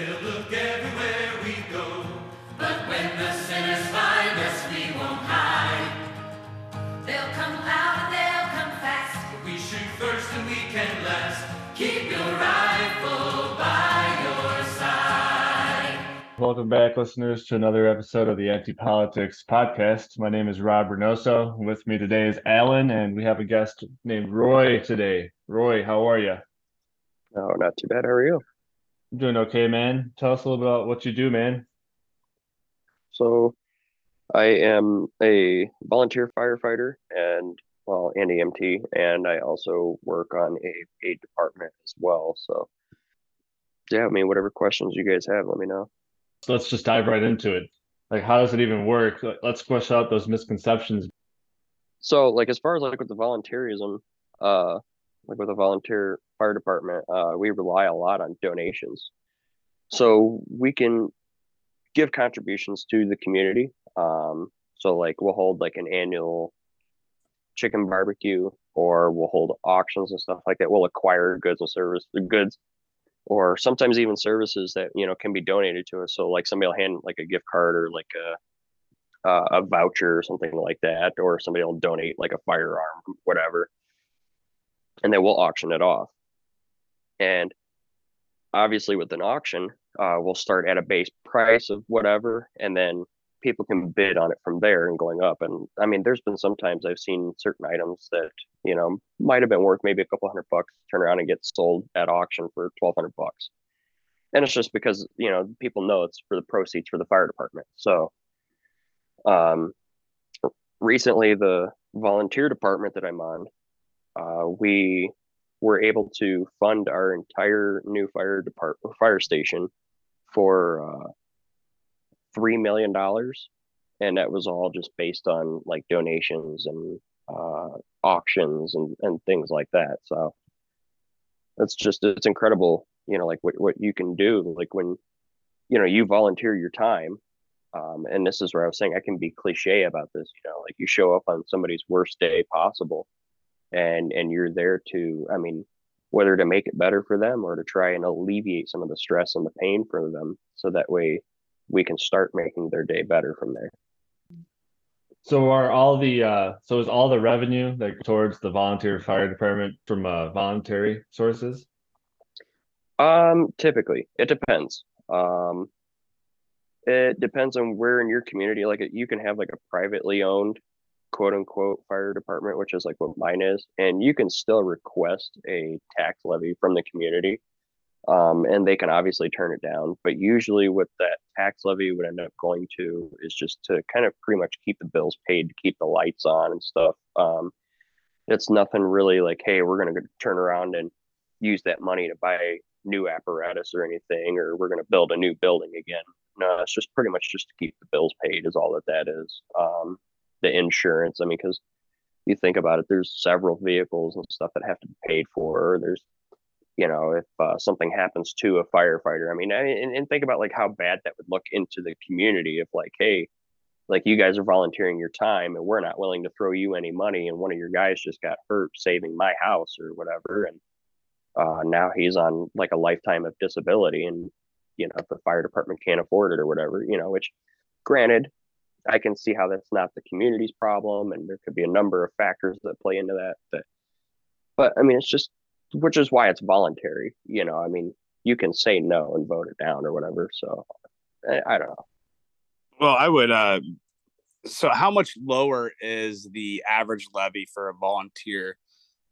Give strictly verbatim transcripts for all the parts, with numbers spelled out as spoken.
They'll look everywhere we go. But when the sinners find us, we won't hide. They'll come loud and they'll come fast. We shoot first and we can last. Keep your rifle by your side. Welcome back, listeners, to another episode of the Anti-Politics Podcast. My name is Rob Reynoso. With me today is Alan, and we have a guest named Roy today. Roy, how are you? Oh, not too bad. How are you? I'm doing okay, man. Tell us a little about what you do, man. So I am a volunteer firefighter and, well, and E M T, and I also work on a aid department as well. So, yeah, I mean, whatever questions you guys have, let me know. So let's just dive right into it. Like, how does it even work? Let's squash out those misconceptions. So, like, as far as, like, with the volunteerism, uh, like, with a volunteer fire department, uh, we rely a lot on donations. So we can give contributions to the community. Um, so like we'll hold like an annual chicken barbecue, or we'll hold auctions and stuff like that. We'll acquire goods and service, goods, or sometimes even services that, you know, can be donated to us. So like somebody will hand like a gift card or like a, uh, a voucher or something like that, or somebody will donate like a firearm, whatever, and then we'll auction it off. And obviously with an auction, uh, we'll start at a base price of whatever, and then people can bid on it from there and going up. And I mean, there's been sometimes I've seen certain items that, you know, might have been worth maybe a couple hundred bucks, turn around and get sold at auction for twelve hundred bucks. And it's just because, you know, people know it's for the proceeds for the fire department. So um, recently the volunteer department that I'm on, uh, we... we're able to fund our entire new fire department, fire station for uh, three million dollars. And that was all just based on like donations and uh, auctions and, and things like that. So that's just, it's incredible, you know, like what, what you can do, like when, you know, you volunteer your time. Um, and this is where I was saying I can be cliche about this, you know, like you show up on somebody's worst day possible. And and you're there to, I mean, whether to make it better for them or to try and alleviate some of the stress and the pain for them. So that way we can start making their day better from there. So are all the, uh, so is all the revenue like towards the volunteer fire department from uh, voluntary sources? Um, typically, it depends. Um, it depends on where in your community, like you can have like a privately owned quote unquote fire department, which is like what mine is, and you can still request a tax levy from the community, um, and they can obviously turn it down, but usually what that tax levy would end up going to is just to kind of pretty much keep the bills paid, to keep the lights on and stuff. Um, it's nothing really like, hey, we're going to turn around and use that money to buy new apparatus or anything, or we're going to build a new building again. No, it's just pretty much just to keep the bills paid is all that that is. Um, the insurance, I mean, because you think about it, there's several vehicles and stuff that have to be paid for. There's, you know, if uh, something happens to a firefighter, I mean, I, and, and think about like how bad that would look into the community if like, hey, like you guys are volunteering your time and we're not willing to throw you any money, and one of your guys just got hurt saving my house or whatever, and uh, now he's on like a lifetime of disability, and you know, if the fire department can't afford it or whatever, you know, which granted, I can see how that's not the community's problem, and there could be a number of factors that play into that. But, but I mean, it's just, which is why it's voluntary. You know, I mean, you can say no and vote it down or whatever. So I don't know. Well, I would. Uh, so how much lower is the average levy for a volunteer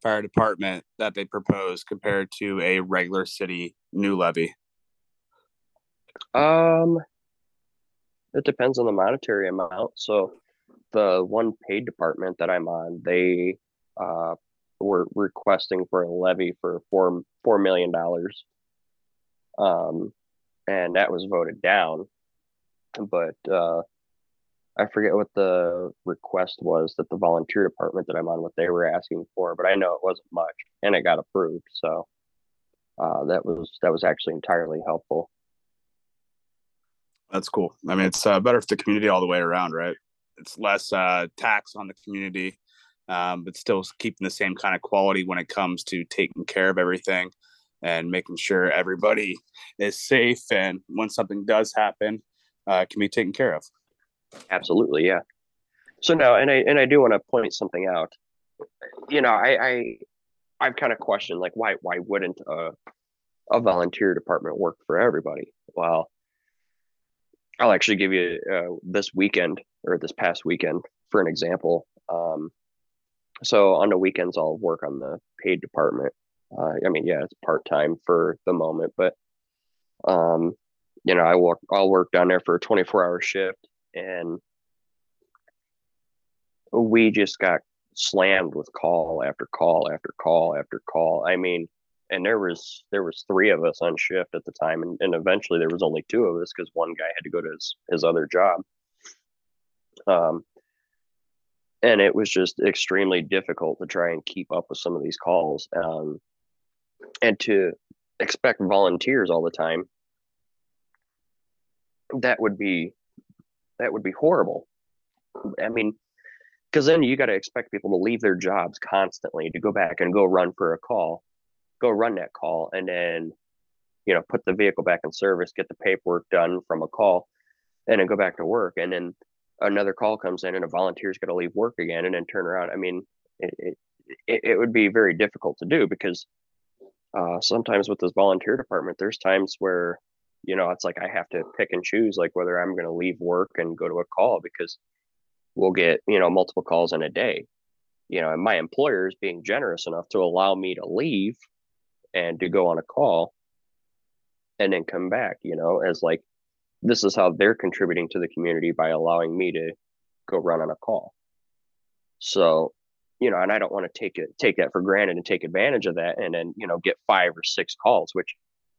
fire department that they propose compared to a regular city new levy? Um. It depends on the monetary amount. So the one paid department that I'm on, they uh, were requesting for a levy for four, four million dollars. Um, and that was voted down. But uh, I forget what the request was that the volunteer department that I'm on, what they were asking for, but I know it wasn't much and it got approved. So uh, that was, that was actually entirely helpful. That's cool. I mean, it's uh, better for the community all the way around, right? It's less uh, tax on the community, um, but still keeping the same kind of quality when it comes to taking care of everything. and making sure everybody is safe. And when something does happen, uh, can be taken care of. Absolutely. Yeah. So now, and I, and I do want to point something out, you know, I, I, I've kind of questioned, like, why, why wouldn't a, a volunteer department work for everybody? Well, I'll actually give you uh, this weekend or this past weekend for an example. Um, so on the weekends, I'll work on the paid department. Uh, I mean, yeah, it's part-time for the moment, but, um, you know, I walk, I'll work down there for a twenty-four hour shift, and we just got slammed with call after call after call after call. I mean, and there was, there was three of us on shift at the time. And, and eventually there was only two of us, because one guy had to go to his, his other job. Um, and it was just extremely difficult to try and keep up with some of these calls. Um, and to expect volunteers all the time, that would be, that would be horrible. I mean, because then you got to expect people to leave their jobs constantly to go back and go run for a call, go run that call, and then, you know, put the vehicle back in service, get the paperwork done from a call, and then go back to work. And then another call comes in and a volunteer's got to leave work again and then turn around. I mean, it, it, it would be very difficult to do, because uh, sometimes with this volunteer department, there's times where, you know, it's like I have to pick and choose, like, whether I'm going to leave work and go to a call, because we'll get, you know, multiple calls in a day, you know, and my employer is being generous enough to allow me to leave and to go on a call and then come back, you know, as like, this is how they're contributing to the community by allowing me to go run on a call. So, you know, and I don't want to take it, take that for granted and take advantage of that. And then, you know, get five or six calls, which,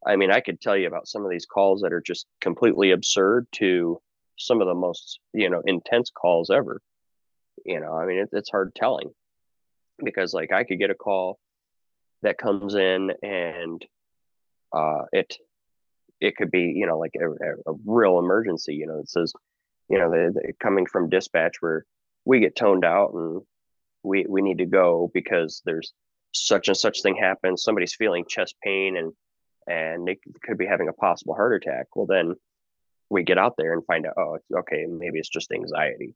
I mean, I could tell you about some of these calls that are just completely absurd to some of the most, you know, intense calls ever. You know, I mean, it, it's hard telling, because like I could get a call that comes in and uh, it, it could be, you know, like a, a real emergency. You know, it says, you know, they're, they're coming from dispatch where we get toned out and we, we need to go because there's such and such thing happens. Somebody's feeling chest pain and, and they could be having a possible heart attack. Well, then we get out there and find out, oh, okay, maybe it's just anxiety.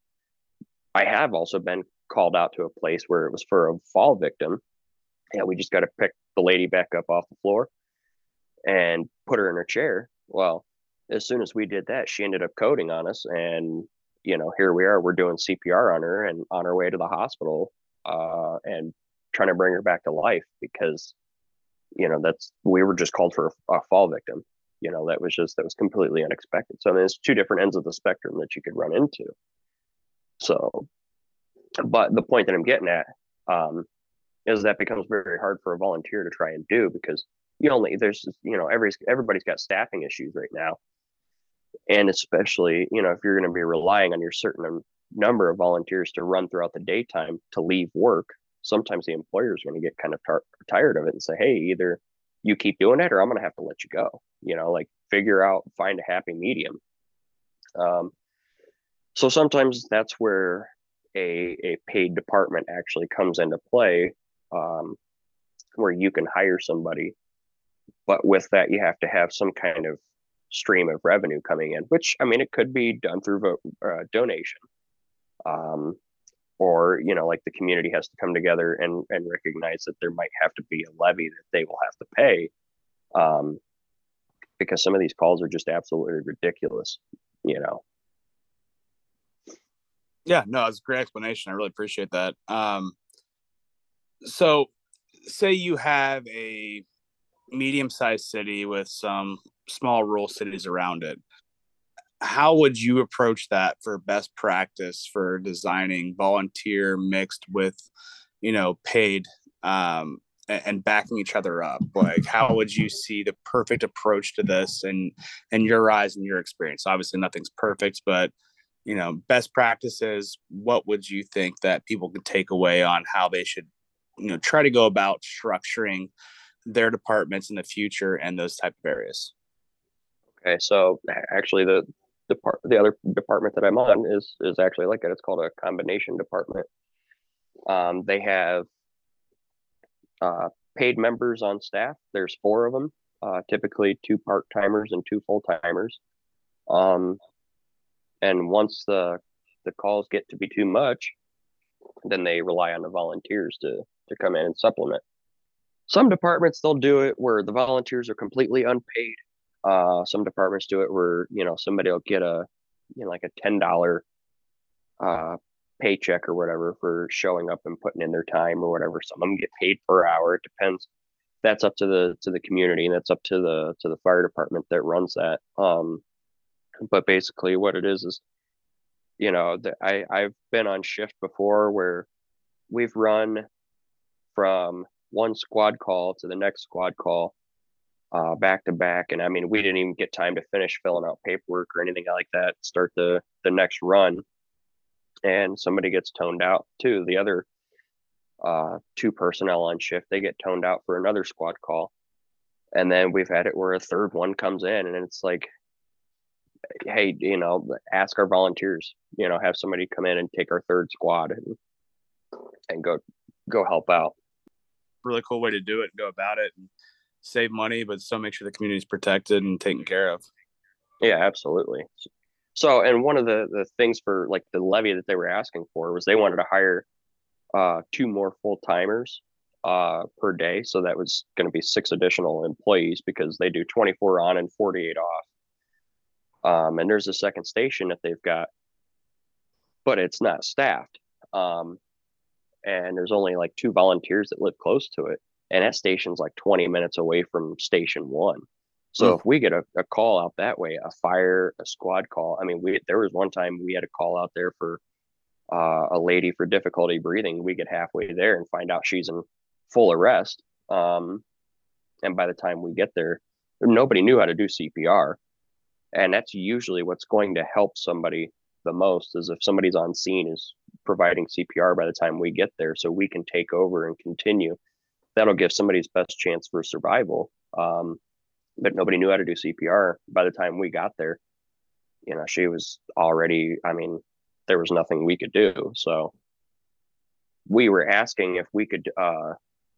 I have also been called out to a place where it was for a fall victim, and we just got to pick the lady back up off the floor and put her in her chair. Well, as soon as we did that, she ended up coding on us, and, you know, here we are, we're doing C P R on her and on her way to the hospital uh, and trying to bring her back to life, because, you know, that's, we were just called for a, a fall victim. You know, that was just, that was completely unexpected. So I mean, there's two different ends of the spectrum that you could run into. So, but the point that I'm getting at um, is that becomes very hard for a volunteer to try and do, because you only, there's, you know, every, everybody's got staffing issues right now. And especially, you know, if you're going to be relying on your certain number of volunteers to run throughout the daytime to leave work, sometimes the employer is going to get kind of tar- tired of it and say, hey, either you keep doing it, or I'm going to have to let you go, you know, like figure out, find a happy medium. Um, so sometimes that's where a, a paid department actually comes into play, um, where you can hire somebody, but with that, you have to have some kind of stream of revenue coming in, which, I mean, it could be done through a uh, donation, um, or, you know, like the community has to come together and, and recognize that there might have to be a levy that they will have to pay, um, because some of these calls are just absolutely ridiculous, you know? Yeah, no, it's a great explanation. I really appreciate that. Um, so say you have a medium-sized city with some small rural cities around it. How would you approach that for best practice for designing volunteer mixed with, you know, paid, um, and, and backing each other up? Like, how would you see the perfect approach to this and, in your eyes and your experience? Obviously nothing's perfect, but, you know, best practices, what would you think that people could take away on how they should, you know, try to go about structuring their departments in the future and those type of areas? Okay. So actually the, The, part, the other department that I'm on is is actually like that. It's called a combination department. Um, they have uh, paid members on staff. There's four of them, uh, typically two part-timers and two full-timers. Um, and once the the calls get to be too much, then they rely on the volunteers to to come in and supplement. Some departments, they'll do it where the volunteers are completely unpaid. Uh, some departments do it where, you know, somebody will get a, you know, like a ten dollars uh, paycheck or whatever for showing up and putting in their time or whatever. Some of them get paid per hour. It depends. That's up to the, to the community, and that's up to the, to the fire department that runs that. Um, but basically what it is, is, you know, the, I, I've been on shift before where we've run from one squad call to the next squad call, uh, back to back. And I mean, we didn't even get time to finish filling out paperwork or anything like that, start the, the next run. And somebody gets toned out too. The other uh, two personnel on shift, they get toned out for another squad call. And then we've had it where a third one comes in, and it's like, hey, you know, ask our volunteers, you know, have somebody come in and take our third squad and and go, go help out. Really cool way to do it and go about it and save money, but still make sure the community is protected and taken care of. Yeah, absolutely. So, and one of the, the things for like the levy that they were asking for was they wanted to hire uh, two more full-timers uh, per day. So that was going to be six additional employees, because they do twenty-four on and forty-eight off. Um, and there's a second station that they've got, but it's not staffed. Um, and there's only like two volunteers that live close to it. And that station's like twenty minutes away from station one. So mm. if we get a, a call out that way, a fire, a squad call. I mean, we there was one time we had a call out there for uh, a lady for difficulty breathing. We get halfway there and find out she's in full arrest. Um, and by the time we get there, nobody knew how to do C P R. And that's usually what's going to help somebody the most, is if somebody's on scene is providing C P R by the time we get there, so we can take over and continue. That'll give somebody's best chance for survival. Um, but nobody knew how to do C P R. By the time we got there, you know, she was already, I mean, there was nothing we could do. So we were asking if we could uh,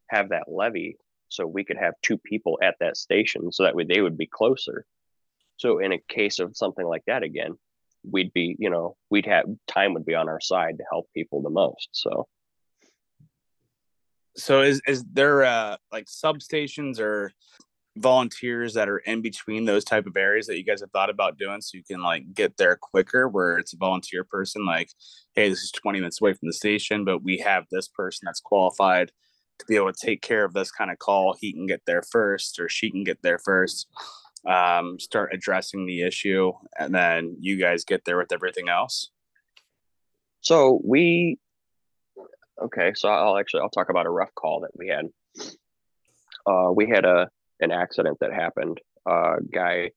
have that levy so we could have two people at that station, so that way they would be closer. So in a case of something like that again, we'd be, you know, we'd have time would be on our side to help people the most. So. So is, is there uh, like substations or volunteers that are in between those type of areas that you guys have thought about doing, so you can like get there quicker, where it's a volunteer person like, hey, this is twenty minutes away from the station, but we have this person that's qualified to be able to take care of this kind of call. He can get there first, or she can get there first. Um, start addressing the issue, and then you guys get there with everything else. So we, okay. So I'll actually, I'll talk about a rough call that we had. Uh, we had a, an accident that happened. Uh, guy,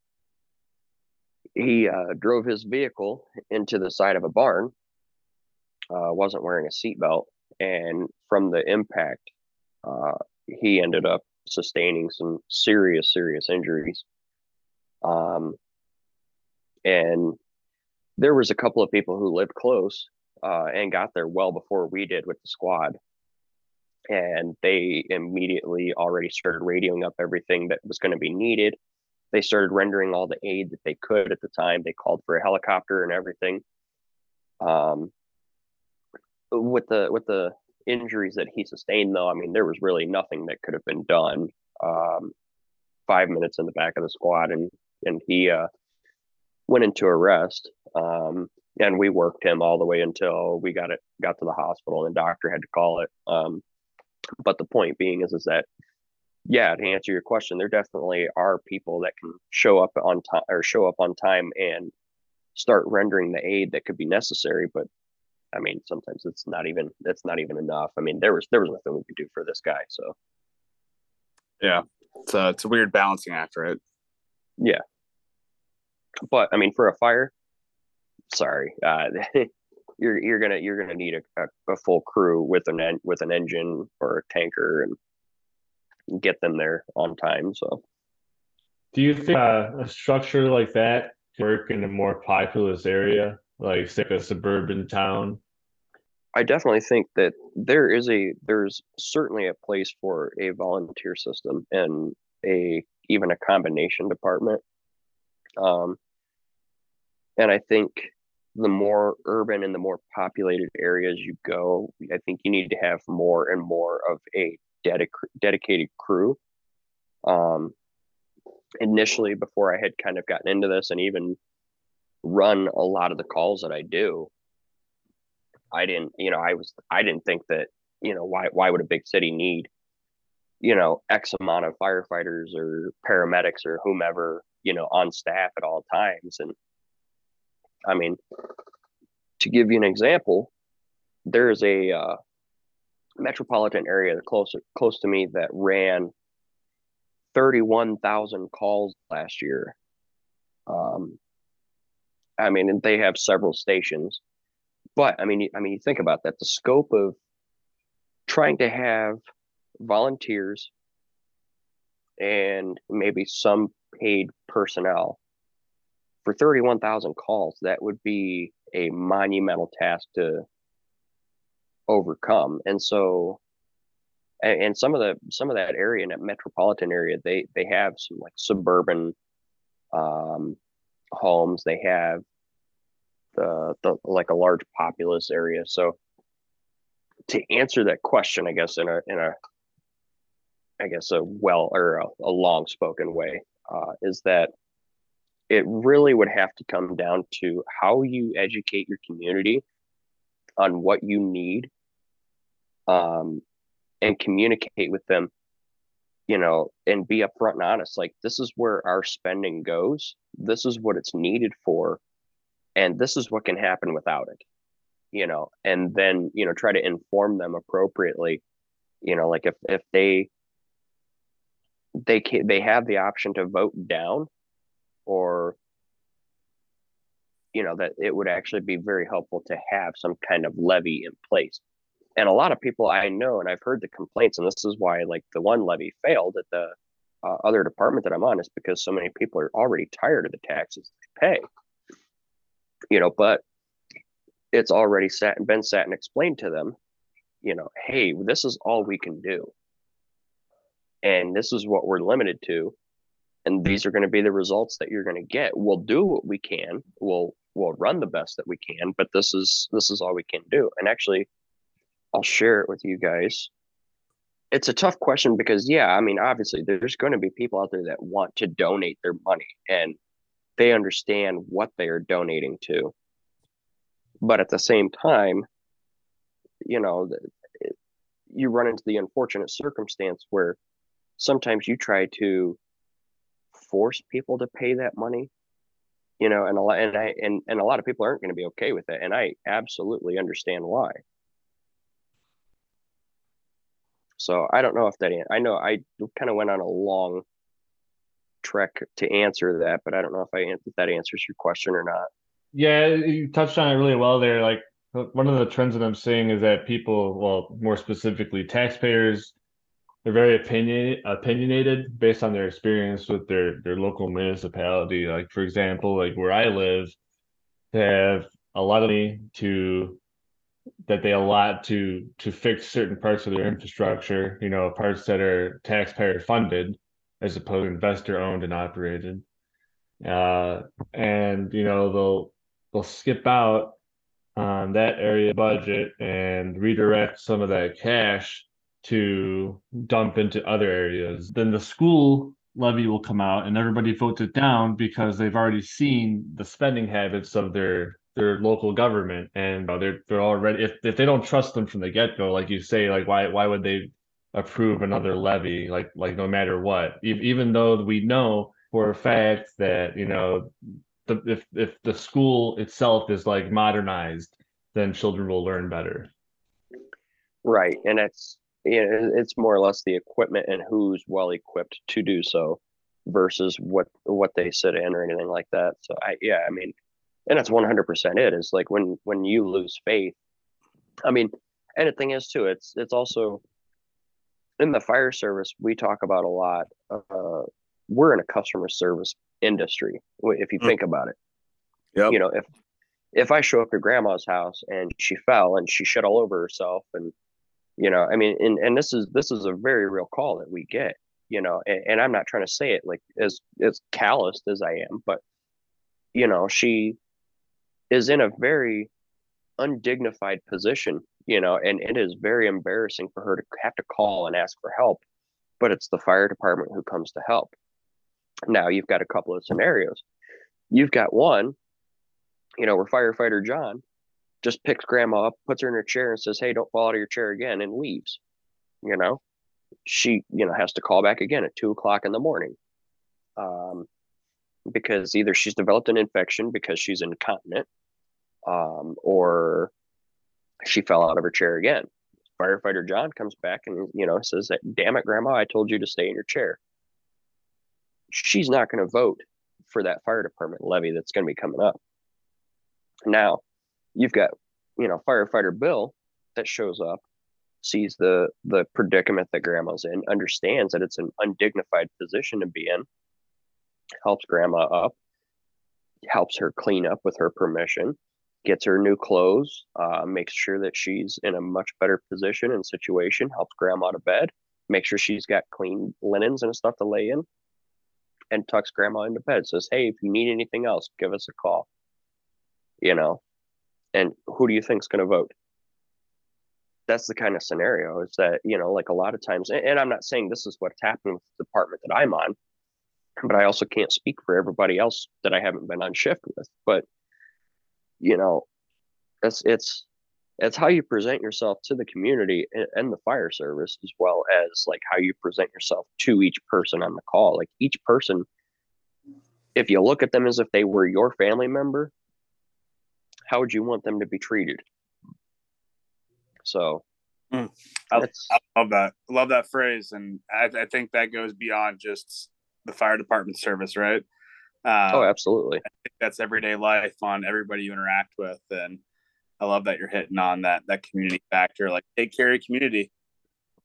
he, uh, drove his vehicle into the side of a barn, uh, wasn't wearing a seatbelt. And from the impact, uh, he ended up sustaining some serious, serious injuries. Um, and there was a couple of people who lived close, uh, and got there well before we did with the squad. And they immediately already started radioing up everything that was going to be needed. They started rendering all the aid that they could at the time. They called for a helicopter and everything. Um, with the, with the injuries that he sustained though, I mean, there was really nothing that could have been done. Um, five minutes in the back of the squad, and and he uh went into arrest, um and we worked him all the way until we got it got to the hospital, and the doctor had to call it. Um but the point being is is that, yeah, to answer your question, there definitely are people that can show up on time or show up on time and start rendering the aid that could be necessary. But I mean, sometimes it's not even that's not even enough. I mean, there was there was nothing we could do for this guy. So yeah, It's a, it's a weird balancing act, right? Yeah. But I mean, for a fire, sorry, uh, you're you're gonna you're gonna need a, a, a full crew with an en- with an engine or a tanker, and get them there on time. So, do you think uh, a structure like that work in a more populous area, like say a suburban town? I definitely think that there is a there's certainly a place for a volunteer system and a even a combination department. Um, and I think the more urban and the more populated areas you go, I think you need to have more and more of a dedic- dedicated crew. Um, initially, before I had kind of gotten into this and even run a lot of the calls that I do, I didn't, you know, I was, I didn't think that, you know, why, why would a big city need, you know, X amount of firefighters or paramedics or whomever, you know, on staff at all times. And I mean, to give you an example, there is a uh, metropolitan area close, close to me that ran thirty-one thousand calls last year. Um, I mean, and they have several stations. But I mean, I mean, you think about that, the scope of trying to have volunteers and maybe some paid personnel for thirty-one thousand calls, that would be a monumental task to overcome. And so, and some of the, some of that area in that metropolitan area, they, they have some like suburban um, homes, they have The, the like a large populous area. So to answer that question, I guess in a in a I guess a well or a, a long spoken way uh, is that it really would have to come down to how you educate your community on what you need, um, and communicate with them, you know, and be upfront and honest. Like, this is where our spending goes. This is what it's needed for. And this is what can happen without it, you know, and then, you know, try to inform them appropriately, you know, like if, if they, they can, they have the option to vote down or, you know, that it would actually be very helpful to have some kind of levy in place. And a lot of people I know, and I've heard the complaints, and this is why like the one levy failed at the uh, other department that I'm on, is because so many people are already tired of the taxes they pay. You know, but it's already sat and been sat and explained to them, you know, hey, this is all we can do. And this is what we're limited to. And these are going to be the results that you're going to get. We'll do what we can. We'll, we'll run the best that we can, but this is, this is all we can do. And actually, I'll share it with you guys. It's a tough question because, yeah, I mean, obviously there's going to be people out there that want to donate their money and they understand what they are donating to. But at the same time, you know, you run into the unfortunate circumstance where sometimes you try to force people to pay that money, you know, and a lot, and I, and, and a lot of people aren't going to be okay with it. And I absolutely understand why. So I don't know if that, I know I kind of went on a long trek to answer that, but I don't know if I if that answers your question or not. Yeah, you touched on it really well there. Like, one of the trends that I'm seeing is that people, well, more specifically taxpayers, they're very opinion opinionated based on their experience with their their local municipality. Like, for example, like where I live, they have a lot of money to that they allot to to fix certain parts of their infrastructure, you know, parts that are taxpayer funded as opposed to investor owned and operated. Uh, and, you know, they'll, they'll skip out on that area budget and redirect some of that cash to dump into other areas. Then the school levy will come out and everybody votes it down because they've already seen the spending habits of their, their local government. And you know, they're, they're already, if, if they don't trust them from the get-go, like you say, like, why, why would they approve another levy, like like no matter what, e- even though we know for a fact that, you know, the, if if the school itself is like modernized, then children will learn better, right? And it's, you know, it's more or less the equipment and who's well equipped to do so versus what what they sit in or anything like that. So I yeah I mean, and that's one hundred percent it is like when when you lose faith. I mean, and the thing is too, it's it's also in the fire service, we talk about a lot. Uh, we're in a customer service industry, if you think about it. Yep. You know, if if I show up to grandma's house and she fell and she shit all over herself, and, you know, I mean, and, and this is, this is a very real call that we get, you know, and, and I'm not trying to say it like as, as calloused as I am, but, you know, she is in a very undignified position, you know, and it is very embarrassing for her to have to call and ask for help, but it's the fire department who comes to help. Now you've got a couple of scenarios. You've got one, you know, where firefighter John just picks grandma up, puts her in her chair and says, "Hey, don't fall out of your chair again," and leaves. You know, she, you know, has to call back again at two o'clock in the morning. Um, because either she's developed an infection because she's incontinent, um, or she fell out of her chair again. Firefighter John comes back and, you know, says that, "Damn it, grandma, I told you to stay in your chair." She's not going to vote for that fire department levy that's going to be coming up. Now you've got, you know, firefighter Bill that shows up, sees the, the predicament that grandma's in, understands that it's an undignified position to be in, helps grandma up, helps her clean up with her permission, gets her new clothes, uh, makes sure that she's in a much better position and situation, helps grandma to bed, makes sure she's got clean linens and stuff to lay in, and tucks grandma into bed, says, "Hey, if you need anything else, give us a call." You know, and who do you think's going to vote? That's the kind of scenario is that, you know, like a lot of times, and, and I'm not saying this is what's happened with the department that I'm on, but I also can't speak for everybody else that I haven't been on shift with. But, you know, it's, it's, it's how you present yourself to the community and, and the fire service, as well as like how you present yourself to each person on the call. Like each person, if you look at them as if they were your family member, how would you want them to be treated? So mm. I, I love that. I love that phrase. And I, I think that goes beyond just the fire department service, right? Uh, oh, absolutely. I think that's everyday life on everybody you interact with. And I love that you're hitting on that, that community factor, like take care of your community,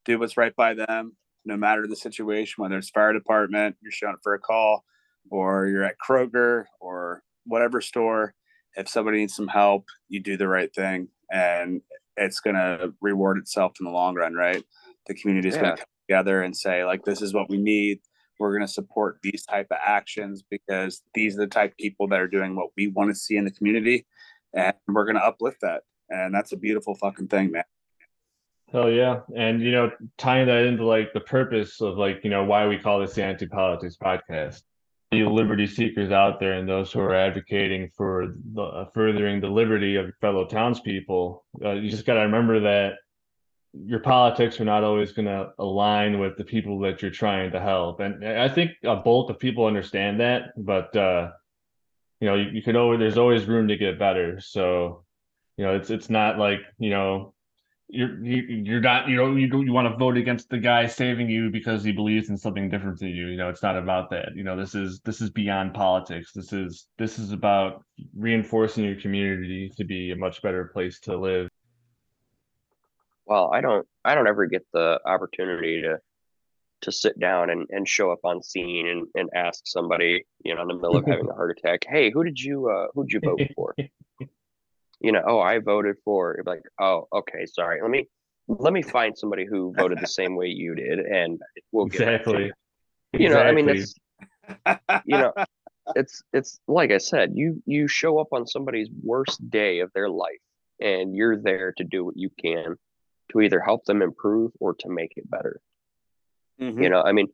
do what's right by them, no matter the situation, whether it's fire department, you're showing up for a call, or you're at Kroger or whatever store. If somebody needs some help, you do the right thing, and it's going to reward itself in the long run, right? The community is yeah. going to come together and say, like, this is what we need. We're going to support these type of actions because these are the type of people that are doing what we want to see in the community, and we're going to uplift that. And that's a beautiful fucking thing, man. Hell yeah. And, you know, tying that into, like, the purpose of, like, you know, why we call this the Anti-Politics Podcast. The liberty seekers out there and those who are advocating for the, uh, furthering the liberty of your fellow townspeople, uh, you just got to remember that your politics are not always going to align with the people that you're trying to help. And I think a bulk of people understand that, but uh, you know, you, you can always, there's always room to get better. So, you know, it's, it's not like, you know, You're you, you're not you know you you want to vote against the guy saving you because he believes in something different than you. You know, it's not about that. You know, this is this is beyond politics. This is this is about reinforcing your community to be a much better place to live. Well, I don't I don't ever get the opportunity to to sit down and, and show up on scene and, and ask somebody, you know, in the middle of having a heart attack, "Hey, who did you uh, who'd you vote for?" You know, "Oh, I voted for," like, "Oh, okay, sorry. Let me, let me find somebody who voted the same way you did, and we'll get exactly." It. You exactly. know, I mean, it's, you know, it's, it's like I said, you, you show up on somebody's worst day of their life, and you're there to do what you can to either help them improve or to make it better. Mm-hmm. You know, I mean,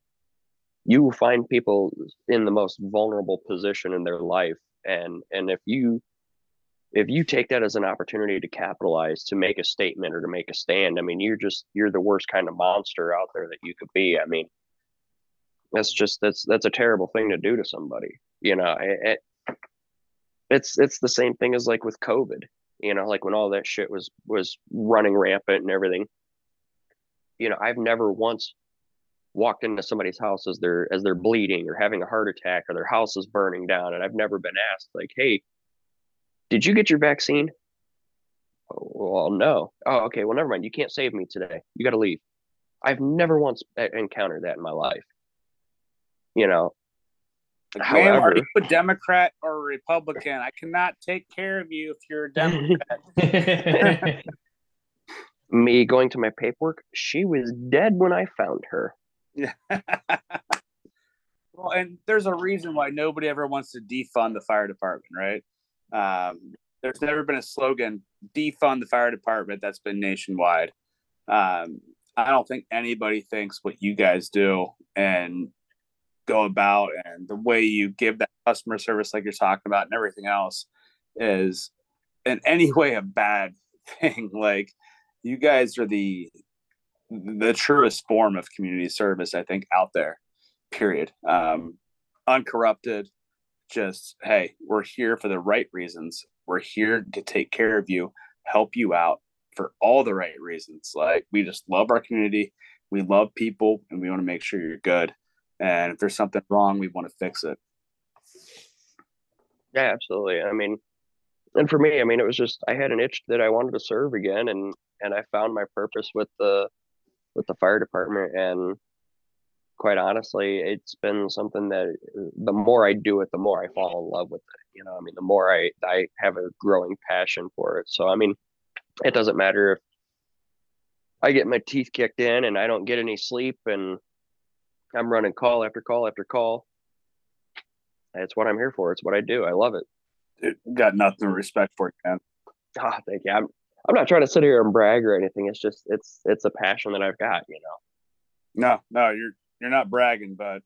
you will find people in the most vulnerable position in their life, and and if you. If you take that as an opportunity to capitalize, to make a statement or to make a stand, I mean, you're just, you're the worst kind of monster out there that you could be. I mean, that's just, that's, that's a terrible thing to do to somebody. You know, it, it's, it's the same thing as like with COVID, you know, like when all that shit was, was running rampant and everything, you know, I've never once walked into somebody's house as they're, as they're bleeding or having a heart attack or their house is burning down. And I've never been asked like, "Hey, did you get your vaccine?" "Well, no." "Oh, okay. Well, never mind. You can't save me today. You got to leave." I've never once encountered that in my life. You know, However, ma'am, are you a Democrat or a Republican? I cannot take care of you if you're a Democrat. Me going to my paperwork, she was dead when I found her. Well, and there's a reason why nobody ever wants to defund the fire department, right? Um, there's never been a slogan, defund the fire department, that's been nationwide. Um, I don't think anybody thinks what you guys do and go about and the way you give that customer service like you're talking about and everything else is in any way a bad thing. Like, you guys are the the truest form of community service, I think, out there, period. Um, uncorrupted, just, hey, we're here for the right reasons. We're here to take care of you, help you out for all the right reasons. Like, we just love our community. We love people, and we want to make sure you're good. And if there's something wrong, we want to fix it. Yeah, absolutely. I mean, and for me, I mean, it was just, I had an itch that I wanted to serve again. And, and I found my purpose with the, with the fire department. And quite honestly, it's been something that the more I do it, the more I fall in love with it. You know, I mean, the more I, I have a growing passion for it. So, I mean, it doesn't matter if I get my teeth kicked in and I don't get any sleep and I'm running call after call after call. It's what I'm here for. It's what I do. I love it. Dude, got nothing to respect for it, man. Oh, thank you. I'm, I'm not trying to sit here and brag or anything. It's just, it's, it's a passion that I've got, you know? No, no, you're, you're not bragging, but.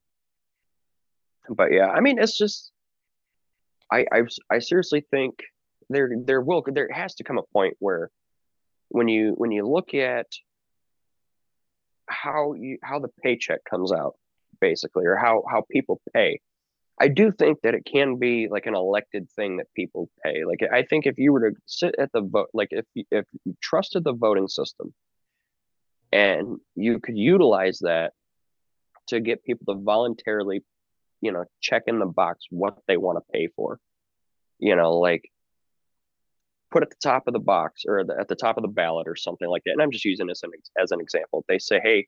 But yeah, I mean, it's just, I, I, I seriously think there, there will, there has to come a point where when you, when you look at how you, how the paycheck comes out basically, or how, how people pay. I do think that it can be like an elected thing that people pay. Like, I think if you were to sit at the vote, like if you, if you trusted the voting system and you could utilize that to get people to voluntarily, you know, check in the box what they want to pay for, you know, like put at the top of the box or the, at the top of the ballot or something like that. And I'm just using this as an example. They say, hey,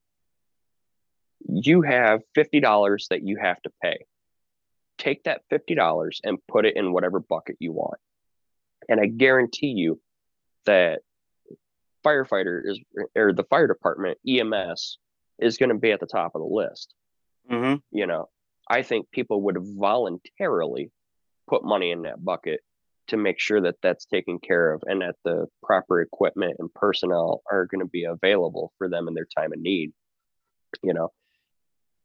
you have fifty dollars that you have to pay. Take that fifty dollars and put it in whatever bucket you want. And I guarantee you that firefighter is, or the fire department, E M S, is going to be at the top of the list. Mm-hmm. You know, I think people would voluntarily put money in that bucket to make sure that that's taken care of and that the proper equipment and personnel are going to be available for them in their time of need. You know,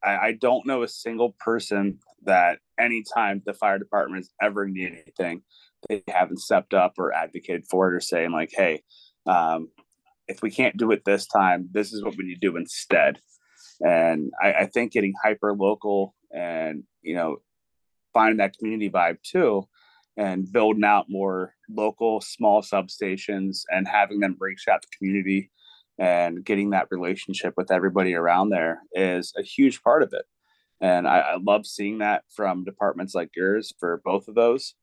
I, I don't know a single person that anytime the fire department's ever need anything, they haven't stepped up or advocated for it or saying like, hey, um, if we can't do it this time, this is what we need to do instead. And I, I think getting hyper local and, you know, finding that community vibe too, and building out more local, small substations and having them reach out to the community and getting that relationship with everybody around there is a huge part of it. And I, I love seeing that from departments like yours for both of those.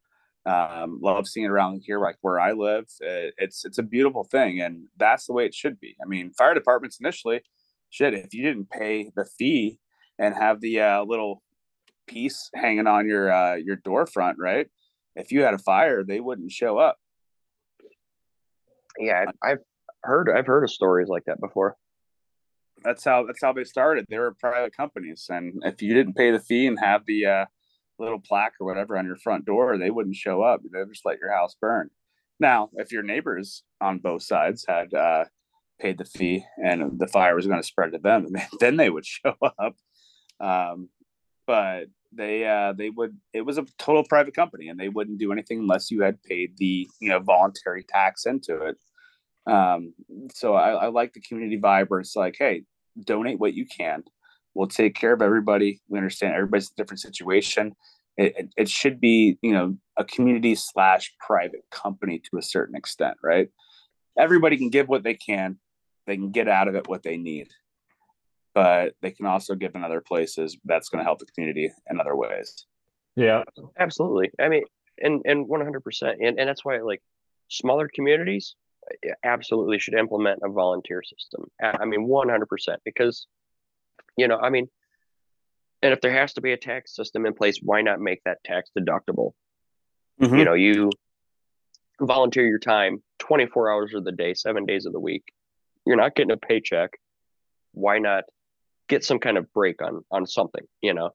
Um, love seeing it around here, like where I live. It, it's it's a beautiful thing, and that's the way it should be. I mean, fire departments initially, shit, if you didn't pay the fee and have the uh, little piece hanging on your uh, your door front, right? If you had a fire, they wouldn't show up. Yeah, I've heard I've heard of stories like that before. That's how that's how they started. They were private companies, and if you didn't pay the fee and have the uh, little plaque or whatever on your front door, they wouldn't show up. They'd just let your house burn. Now, if your neighbors on both sides had uh, paid the fee and the fire was going to spread to them, then they would show up. Um, but they uh, they would. It was a total private company, and they wouldn't do anything unless you had paid the you know voluntary tax into it. Um, so I, I like the community vibe where it's like, hey, donate what you can. We'll take care of everybody. We understand everybody's in a different situation. It, it, it should be, you know, a community slash private company to a certain extent, right? Everybody can give what they can. They can get out of it what they need, but they can also give in other places. That's going to help the community in other ways. Yeah, absolutely. I mean, and, and one hundred percent. And, and that's why like smaller communities, absolutely should implement a volunteer system. I mean, one hundred percent, because, you know, I mean, And if there has to be a tax system in place, why not make that tax deductible? Mm-hmm. You know, you volunteer your time twenty-four hours of the day, seven days of the week. You're not getting a paycheck. Why not get some kind of break on on something, you know?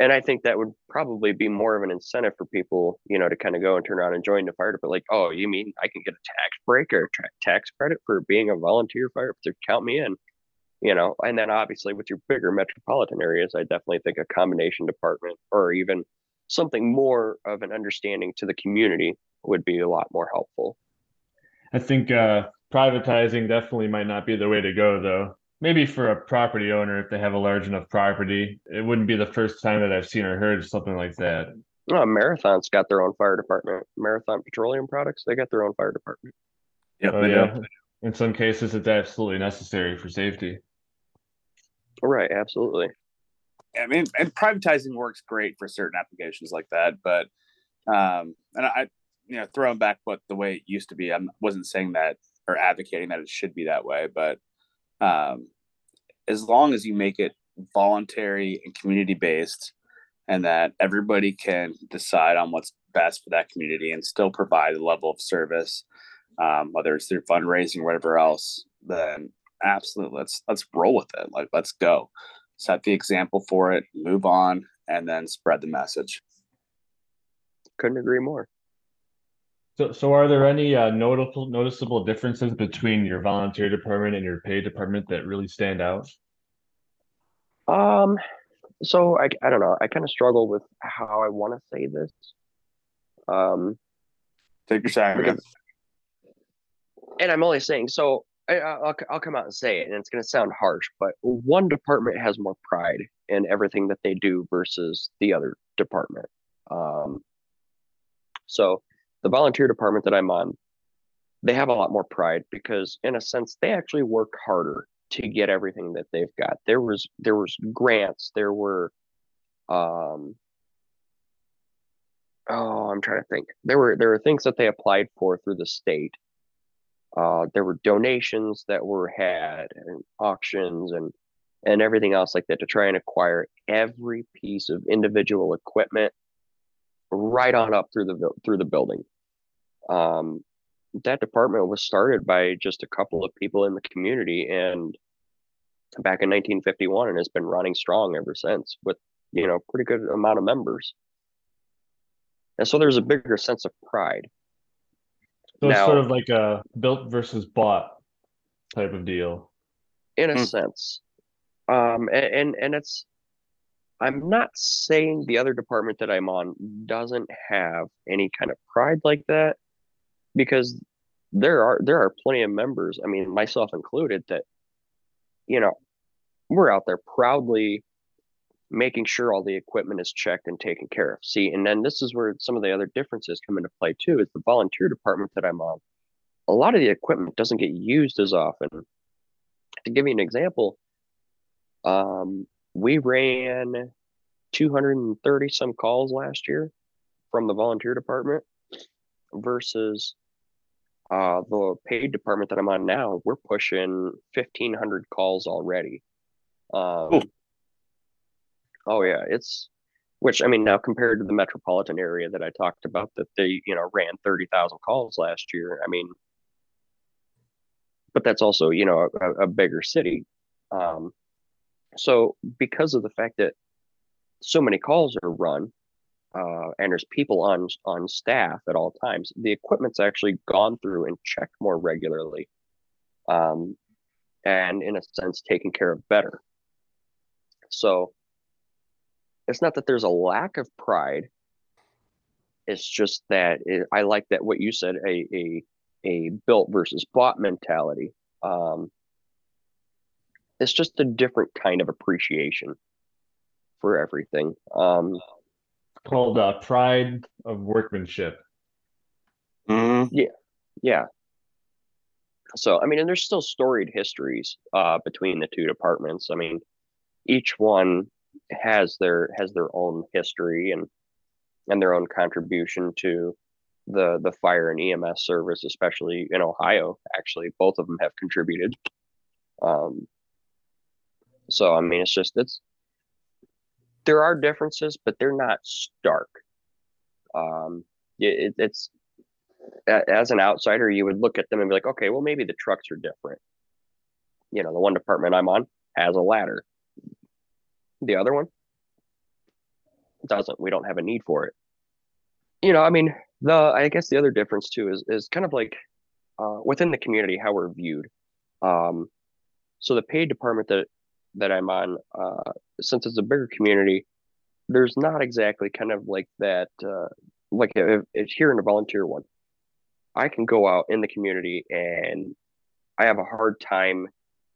And I think that would probably be more of an incentive for people, you know, to kind of go and turn around and join the fire department. Like, oh, you mean I can get a tax break or a tra- tax credit for being a volunteer firefighter? Count me in, you know? And then obviously with your bigger metropolitan areas, I definitely think a combination department or even something more of an understanding to the community would be a lot more helpful. I think uh, privatizing definitely might not be the way to go, though. Maybe for a property owner, if they have a large enough property, it wouldn't be the first time that I've seen or heard something like that. Oh, Marathon's got their own fire department. Marathon Petroleum Products, they got their own fire department. Yep, oh, yeah. In some cases, it's absolutely necessary for safety. Right, absolutely. I mean, and privatizing works great for certain applications like that. But, um, and I, you know, throwing back what the way it used to be, I wasn't saying that or advocating that it should be that way, but Um, as long as you make it voluntary and community-based and that everybody can decide on what's best for that community and still provide a level of service, um, whether it's through fundraising or whatever else, then absolutely, let's let's roll with it. Like, let's go. Set the example for it, move on, and then spread the message. Couldn't agree more. So, so are there any uh, notable, noticeable differences between your volunteer department and your paid department that really stand out? Um, so I, I don't know. I kind of struggle with how I want to say this. Um, Take your time. And I'm only saying, so I, I'll, I'll come out and say it, and it's going to sound harsh, but one department has more pride in everything that they do versus the other department. Um, so the volunteer department that I'm on, they have a lot more pride because, in a sense, they actually work harder to get everything that they've got. There was there was grants. There were, um, oh, I'm trying to think. There were there were things that they applied for through the state. Uh, there were donations that were had and auctions and and everything else like that to try and acquire every piece of individual equipment right on up through the through the building. Um, that department was started by just a couple of people in the community, and back in nineteen fifty-one, and has been running strong ever since with, you know, pretty good amount of members. And so there's a bigger sense of pride. So now, it's sort of like a built versus bought type of deal, in a hmm. sense. Um, and and, and it's. I'm not saying the other department that I'm on doesn't have any kind of pride like that, because there are there are plenty of members, I mean, myself included, that, you know, we're out there proudly making sure all the equipment is checked and taken care of. See, and then this is where some of the other differences come into play too, is the volunteer department that I'm on. A lot of the equipment doesn't get used as often. To give you an example, um, we ran two hundred thirty some calls last year from the volunteer department versus uh, the paid department that I'm on now. We're pushing fifteen hundred calls already. Um, oh, yeah. It's, which, I mean, now compared to the metropolitan area that I talked about, that they, you know, ran thirty thousand calls last year. I mean, but that's also, you know, a, a bigger city. Um, So because of the fact that so many calls are run uh, and there's people on on staff at all times, the equipment's actually gone through and checked more regularly, um, and in a sense, taken care of better. So it's not that there's a lack of pride. It's just that it, I like that what you said, a, a, a built versus bought mentality. Um It's just a different kind of appreciation for everything. Um, Called uh, pride of workmanship. Mm-hmm. Yeah, yeah. So, I mean, and there's still storied histories uh, between the two departments. I mean, each one has their has their own history and and their own contribution to the the fire and E M S service, especially in Ohio. Actually, both of them have contributed. Um, So, I mean, it's just, it's, there are differences, but they're not stark. Um, it, it's as an outsider, you would look at them and be like, okay, well, maybe the trucks are different. You know, the one department I'm on has a ladder. The other one doesn't. We don't have a need for it. You know, I mean, the I guess the other difference too is is kind of like uh, within the community how we're viewed. Um, so the paid department that that I'm on, uh, since it's a bigger community, there's not exactly kind of like that. Uh, like if, if here in a volunteer one, I can go out in the community and I have a hard time,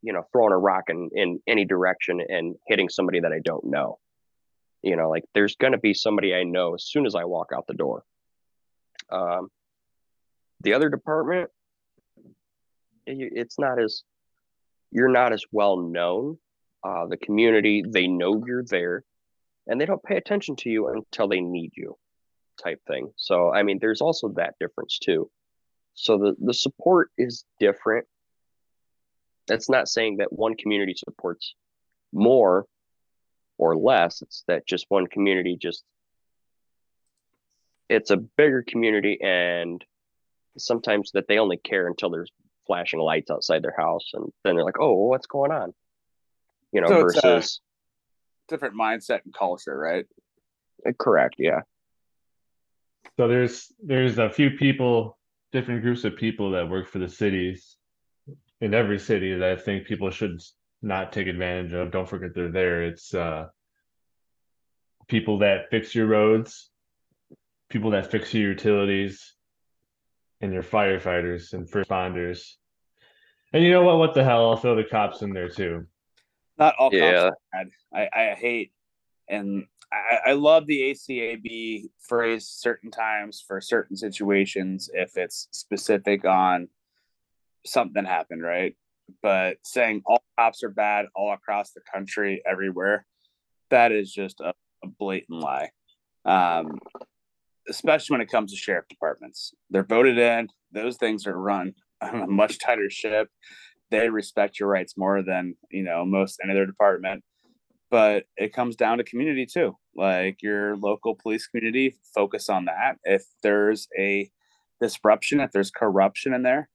you know, throwing a rock in, in any direction and hitting somebody that I don't know. You know, like there's going to be somebody I know as soon as I walk out the door. Um, the other department, it, it's not as, you're not as well known. Uh, the community, they know you're there and they don't pay attention to you until they need you type thing. So, I mean, there's also that difference too. So the, the support is different. That's not saying that one community supports more or less. It's that just one community, just it's a bigger community, and sometimes that they only care until there's flashing lights outside their house, and then they're like, oh, well, what's going on? You know, so versus different mindset and culture, right? Correct. Yeah. So there's there's a few people, different groups of people that work for the cities in every city that I think people should not take advantage of. Don't forget they're there. It's uh, people that fix your roads, people that fix your utilities, and your firefighters and first responders. And you know what? What the hell? I'll throw the cops in there too. Not all cops yeah. are bad. I, I hate, and I, I love the A C A B phrase certain times for certain situations if it's specific on something happened, right? But saying all cops are bad all across the country, everywhere, that is just a, a blatant lie. Um, especially when it comes to sheriff departments. They're voted in. Those things are run on a much tighter ship. They respect your rights more than, you know, most any other department. But it comes down to community too. Like your local police community, focus on that. If there's a disruption, if there's corruption in there,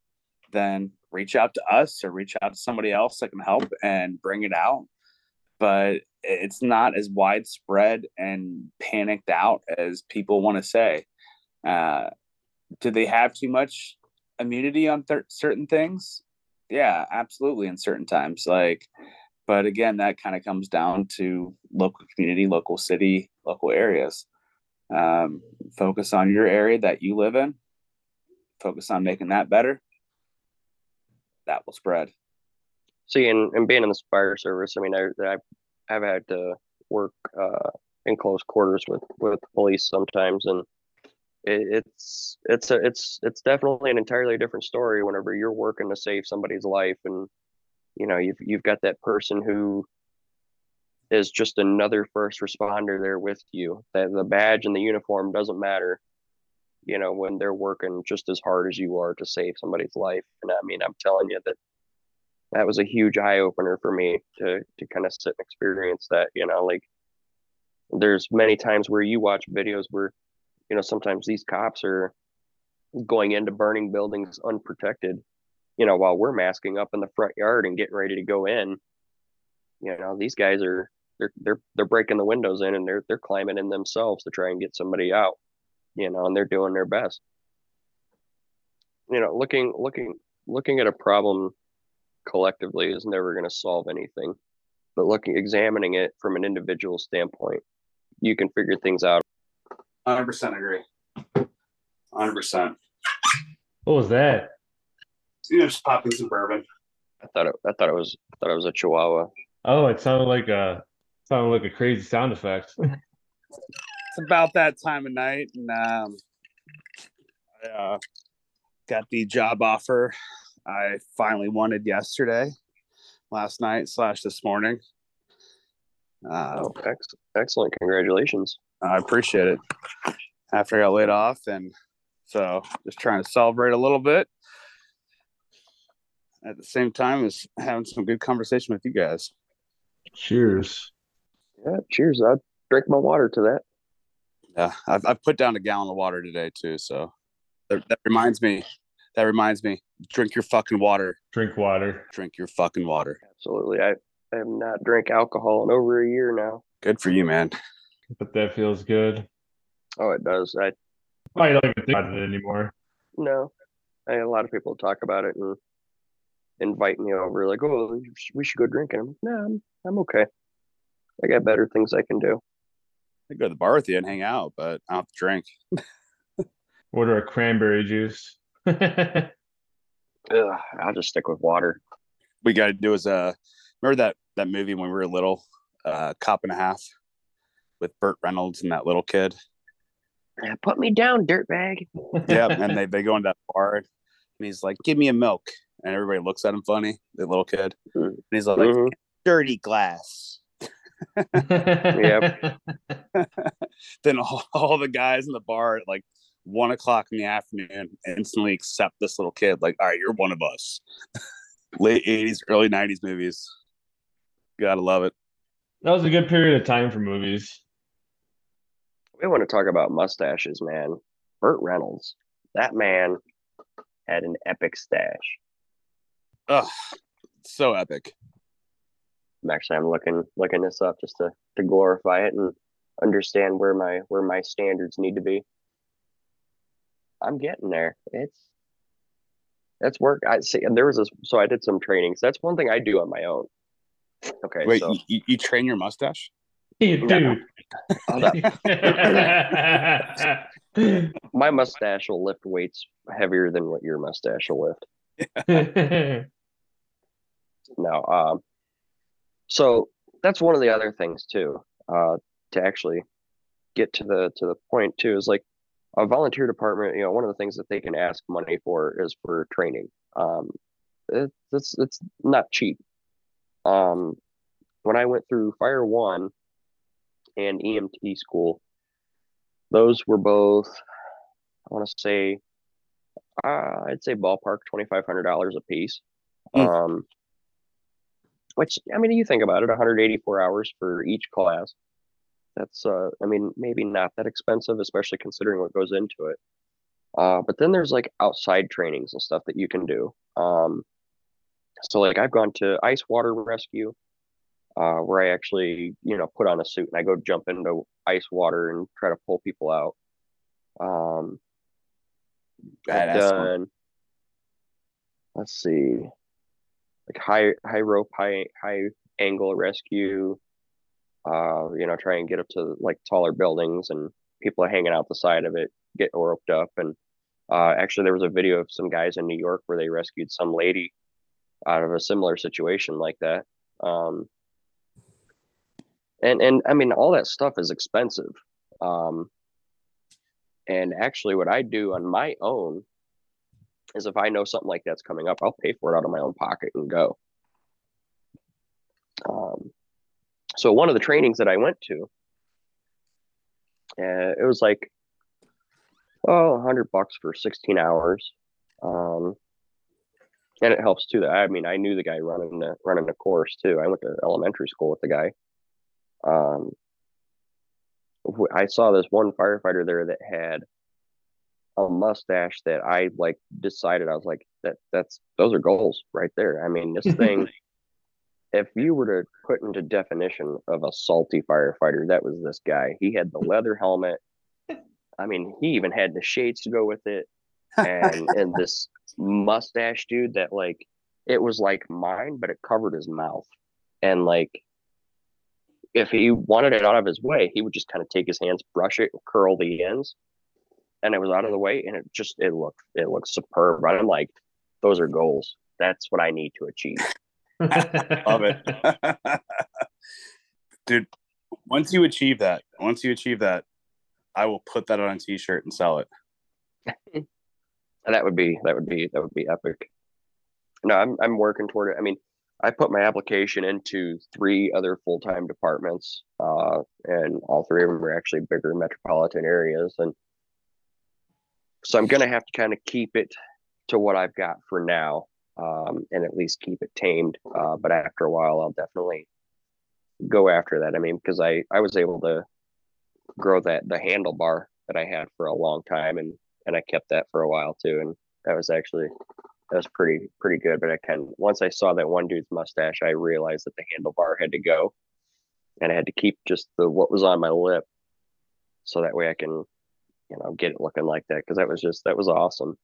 then reach out to us or reach out to somebody else that can help and bring it out. But it's not as widespread and panicked out as people want to say. Uh, do they have too much immunity on th- certain things? Yeah, absolutely. In certain times, like, but again, that kind of comes down to local community, local city, local areas. Um, focus on your area that you live in. Focus on making that better. That will spread. See, and, and being in the fire service, I mean, I, I, I've had to work uh, in close quarters with, with police sometimes, and it, it's it's a, it's it's definitely an entirely different story whenever you're working to save somebody's life, and you know you've you've got that person who is just another first responder there with you. That the badge and the uniform doesn't matter. You know, when they're working just as hard as you are to save somebody's life. And I mean, I'm telling you that that was a huge eye opener for me to, to kind of sit and experience that, you know, like there's many times where you watch videos where, you know, sometimes these cops are going into burning buildings unprotected, you know, while we're masking up in the front yard and getting ready to go in. You know, these guys are, they're, they're, they're breaking the windows in and they're, they're climbing in themselves to try and get somebody out. You know, and they're doing their best. You know, looking, looking, looking at a problem collectively is never going to solve anything, but looking, examining it from an individual standpoint, you can figure things out. one hundred percent agree. one hundred percent. What was that? You know, just popping some bourbon. I thought it. I thought it was. I thought it was a chihuahua. Oh, it sounded like a sounded like a crazy sound effect. It's about that time of night, and um, I uh, got the job offer I finally wanted yesterday, last night slash this morning. Uh, oh, ex- excellent! Congratulations. I appreciate it. After I got laid off, and so just trying to celebrate a little bit at the same time as having some good conversation with you guys. Cheers. Yeah, cheers. I- drink my water to that. Yeah, I've, I've put down a gallon of water today too. So that, that reminds me. That reminds me. Drink your fucking water. Drink water. Drink your fucking water. Absolutely. I I have not drank alcohol in over a year now. Good for you, man. But that feels good. Oh, it does. I. I don't even think about it anymore. No, I, a lot of people talk about it and invite me over, like, "Oh, we should go drinking." I'm like, "No, I'm, I'm okay. I got better things I can do. I go to the bar with you and hang out, but I don't have to drink." Order a cranberry juice. Ugh, I'll just stick with water. What we got to do is uh, remember that that movie when we were little, uh, Cop and a Half, with Burt Reynolds and that little kid. Put me down, dirtbag. Yeah, and they, they go into that bar, and he's like, "Give me a milk," and everybody looks at him funny, the little kid, and he's like, mm-hmm. "Dirty glass." Yep. Then all, all the guys in the bar at like one o'clock in the afternoon instantly accept this little kid. Like, all right, you're one of us. Late eighties, early nineties movies. Gotta love it. That was a good period of time for movies. We want to talk about mustaches, man. Burt Reynolds, that man had an epic stash. Ugh, so epic. Actually, I'm looking looking this up just to, to glorify it and understand where my where my standards need to be. I'm getting there. It's that's work. I see. And there was this, so I did some trainings. That's one thing I do on my own. Okay. Wait, so. you, you train your mustache? You do. My mustache will lift weights heavier than what your mustache will lift. Yeah. No, um, so that's one of the other things too. Uh, to actually get to the to the point too is like a volunteer department. You know, one of the things that they can ask money for is for training. Um, it, it's it's not cheap. Um, when I went through Fire One and E M T school, those were both, I want to say, uh, I'd say ballpark twenty-five hundred dollars a piece. Mm. Um, which, I mean, you think about it, one hundred eighty-four hours for each class. That's, uh, I mean, maybe not that expensive, especially considering what goes into it. Uh, but then there's like outside trainings and stuff that you can do. Um, so like I've gone to ice water rescue. Uh, where I actually, you know, put on a suit and I go jump into ice water and try to pull people out. Um, I've done, let's see, like high high rope, high high angle rescue. Uh, you know, try and get up to like taller buildings and people are hanging out the side of it, get roped up. And uh, actually, there was a video of some guys in New York where they rescued some lady out of a similar situation like that. Um, And, and I mean, all that stuff is expensive. Um, and actually what I do on my own is if I know something like that's coming up, I'll pay for it out of my own pocket and go. Um, so one of the trainings that I went to, uh, it was like, oh, a hundred bucks for sixteen hours. Um, and it helps too. I mean, I knew the guy running the, running the course too. I went to elementary school with the guy. Um, I saw this one firefighter there that had a mustache that I like decided, I was like, that that's, those are goals right there. I mean, this thing, if you were to put into definition of a salty firefighter, that was this guy. He had the leather helmet. I mean, he even had the shades to go with it. And, and this mustache dude that like, it was like mine, but it covered his mouth. And like, if he wanted it out of his way, he would just kind of take his hands, brush it, curl the ends, and it was out of the way. And it just it looked it looked superb. I'm like, those are goals. That's what I need to achieve. Love it, dude. Once you achieve that, once you achieve that, I will put that on a T-shirt and sell it. And that would be that would be that would be epic. No, I'm I'm working toward it. I mean. I put my application into three other full-time departments, uh, and all three of them are actually bigger metropolitan areas. And so I'm going to have to kind of keep it to what I've got for now, um, and at least keep it tamed. Uh, but after a while, I'll definitely go after that. I mean, because I, I was able to grow that the handlebar that I had for a long time, and and I kept that for a while too, and that was actually that was pretty pretty good. But I kind of, once I saw that one dude's mustache, I realized that the handlebar had to go, and I had to keep just the what was on my lip, so that way I can, you know, get it looking like that, because that was just that was awesome.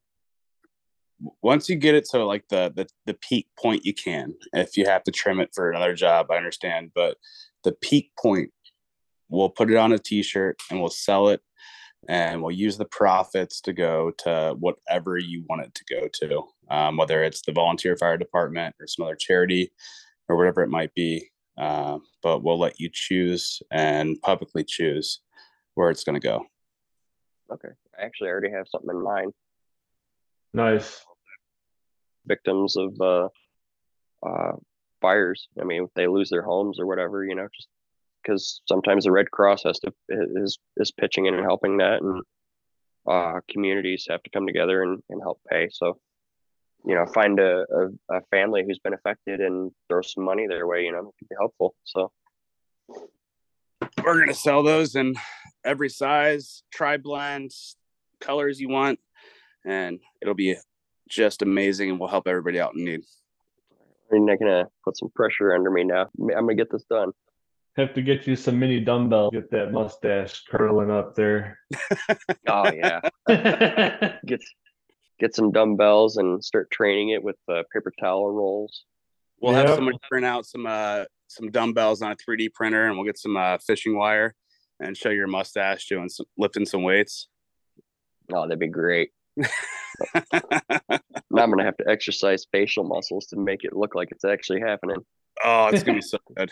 Once you get it to like the, the the peak point, you can. If you have to trim it for another job, I understand, but the peak point, we'll put it on a t-shirt and we'll sell it, and we'll use the profits to go to whatever you want it to go to, um, whether it's the volunteer fire department or some other charity or whatever it might be. Uh, but we'll let you choose and publicly choose where it's going to go. Okay. I actually already have something in mind. Nice. Victims of uh, uh, fires. I mean, if they lose their homes or whatever, you know, just because sometimes the Red Cross has to is is pitching in and helping that, and uh, communities have to come together and, and help pay. So, you know, find a, a, a family who's been affected and throw some money their way. You know, it could be helpful. So, we're gonna sell those in every size, tri blend, colors you want. And it'll be just amazing, and we'll help everybody out in need. You're not gonna put some pressure under me now. I'm gonna get this done. Have to get you some mini dumbbells. Get that mustache curling up there. Oh yeah. get get some dumbbells and start training it with uh, paper towel rolls. We'll yep. have someone print out some uh some dumbbells on a three D printer, and we'll get some uh, fishing wire and show your mustache doing some lifting some weights. Oh, that'd be great. Now I'm gonna have to exercise facial muscles to make it look like it's actually happening. Oh, it's gonna be so good.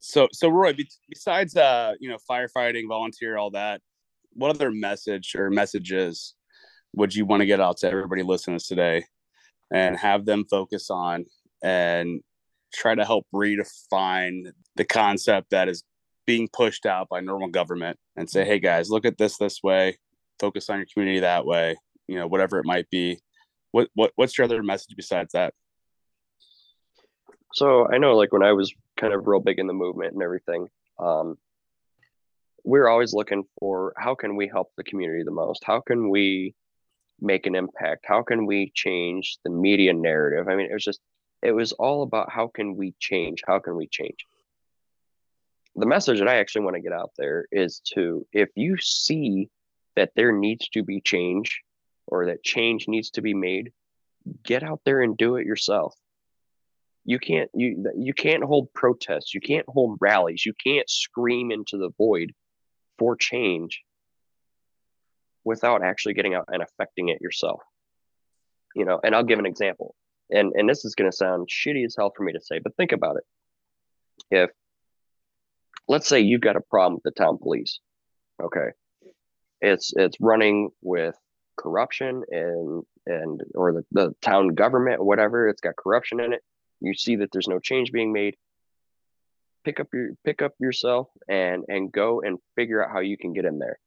so so Roy, be- besides uh you know firefighting, volunteer, all that, what other message or messages would you want to get out to everybody listening to today and have them focus on and try to help redefine the concept that is being pushed out by normal government, and say, hey guys, look at this this way, focus on your community that way, you know, whatever it might be. What, what, what's your other message besides that? So I know, like, when I was kind of real big in the movement and everything, um, we we're always looking for, how can we help the community the most? How can we make an impact? How can we change the media narrative? I mean, it was just, it was all about how can we change? How can we change? The message that I actually want to get out there is to, if you see that there needs to be change, or that change needs to be made, get out there and do it yourself. You can't, you, you can't hold protests. You can't hold rallies. You can't scream into the void for change without actually getting out and affecting it yourself. You know, and I'll give an example, and, and this is going to sound shitty as hell for me to say, but think about it. If, Let's say you've got a problem with the town police. Okay. It's it's running with corruption and and or the, the town government, whatever, it's got corruption in it. You see that there's no change being made. Pick up your pick up yourself and and go and figure out how you can get in there.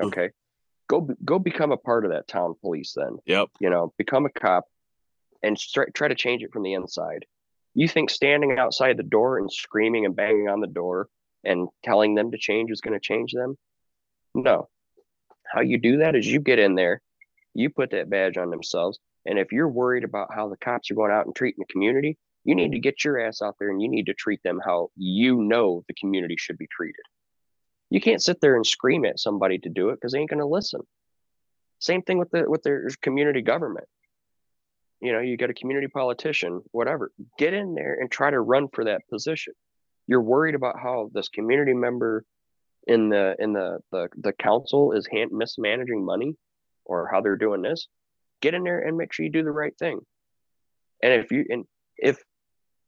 Okay. Mm-hmm. Go go become a part of that town police then. Yep. You know, become a cop and start, try to change it from the inside. You think standing outside the door and screaming and banging on the door and telling them to change is going to change them? No. How you do that is you get in there, you put that badge on themselves, and if you're worried about how the cops are going out and treating the community, you need to get your ass out there and you need to treat them how you know the community should be treated. You can't sit there and scream at somebody to do it because they ain't going to listen. Same thing with the with their community government. You know, you got a community politician, whatever. Get in there and try to run for that position. You're worried about how this community member in the in the the, the council is hand mismanaging money, or how they're doing this. Get in there and make sure you do the right thing. And if you and if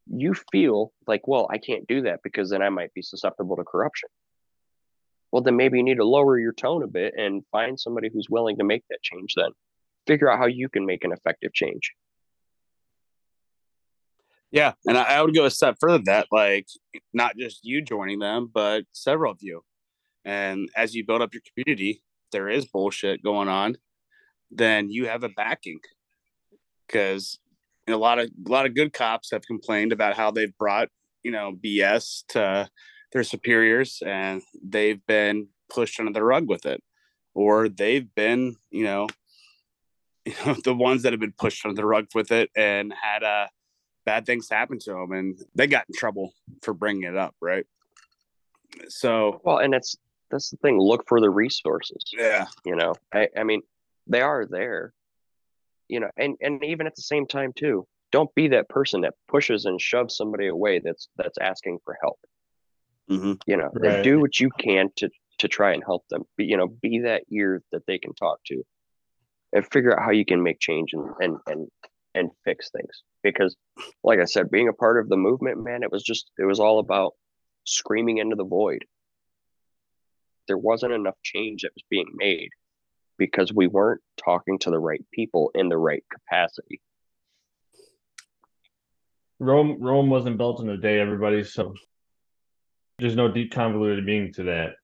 you feel like, well, I can't do that because then I might be susceptible to corruption, well, then maybe you need to lower your tone a bit and find somebody who's willing to make that change then. Figure out how you can make an effective change. Yeah, and I would go a step further than that, like not just you joining them, but several of you. And as you build up your community, if there is bullshit going on, then you have a backing. Because a lot of a lot of good cops have complained about how they've brought, you know, B S to their superiors, and they've been pushed under the rug with it, or they've been, you know, you know, the ones that have been pushed under the rug with it and had uh, bad things happen to them, and they got in trouble for bringing it up, right? So, well, and it's that's the thing. Look for the resources. Yeah, you know, I, I mean, they are there, you know, and and even at the same time too, don't be that person that pushes and shoves somebody away that's that's asking for help. Mm-hmm. You know, right. Do what you can to to try and help them. Be, you know, be that ear that they can talk to, and figure out how you can make change and and and and fix things. Because, like I said, being a part of the movement, man, it was just it was all about screaming into the void. There wasn't enough change that was being made because we weren't talking to the right people in the right capacity. Rome, Rome wasn't built in a day, everybody. So there's no deep convoluted meaning to that.